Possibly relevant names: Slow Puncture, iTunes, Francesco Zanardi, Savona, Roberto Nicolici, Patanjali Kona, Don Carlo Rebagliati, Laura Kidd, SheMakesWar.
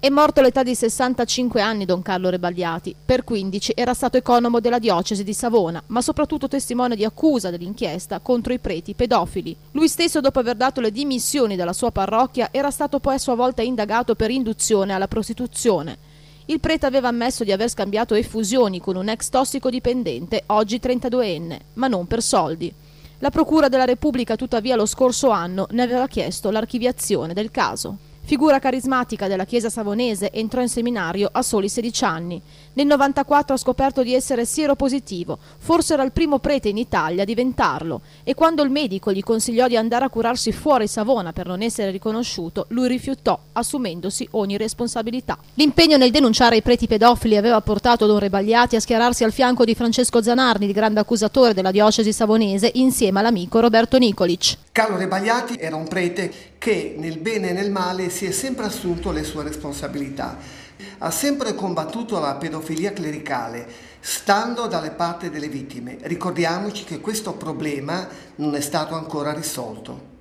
È morto all'età di 65 anni Don Carlo Rebagliati. Per 15 era stato economo della diocesi di Savona, ma soprattutto testimone di accusa dell'inchiesta contro i preti pedofili. Lui stesso, dopo aver dato le dimissioni dalla sua parrocchia, era stato poi a sua volta indagato per induzione alla prostituzione. Il prete aveva ammesso di aver scambiato effusioni con un ex tossicodipendente, oggi 32enne, ma non per soldi. La Procura della Repubblica, tuttavia, lo scorso anno ne aveva chiesto l'archiviazione del caso. Figura carismatica della Chiesa savonese, entrò in seminario a soli 16 anni. Nel 1994 ha scoperto di essere sieropositivo, forse era il primo prete in Italia a diventarlo, e quando il medico gli consigliò di andare a curarsi fuori Savona per non essere riconosciuto, lui rifiutò, assumendosi ogni responsabilità. L'impegno nel denunciare i preti pedofili aveva portato Don Rebagliati a schierarsi al fianco di Francesco Zanardi, il grande accusatore della diocesi savonese, insieme all'amico Roberto Nicolici. Carlo Rebagliati era un prete che nel bene e nel male si è sempre assunto le sue responsabilità. Ha sempre combattuto la pedofilia clericale, stando dalle parti delle vittime. Ricordiamoci che questo problema non è stato ancora risolto.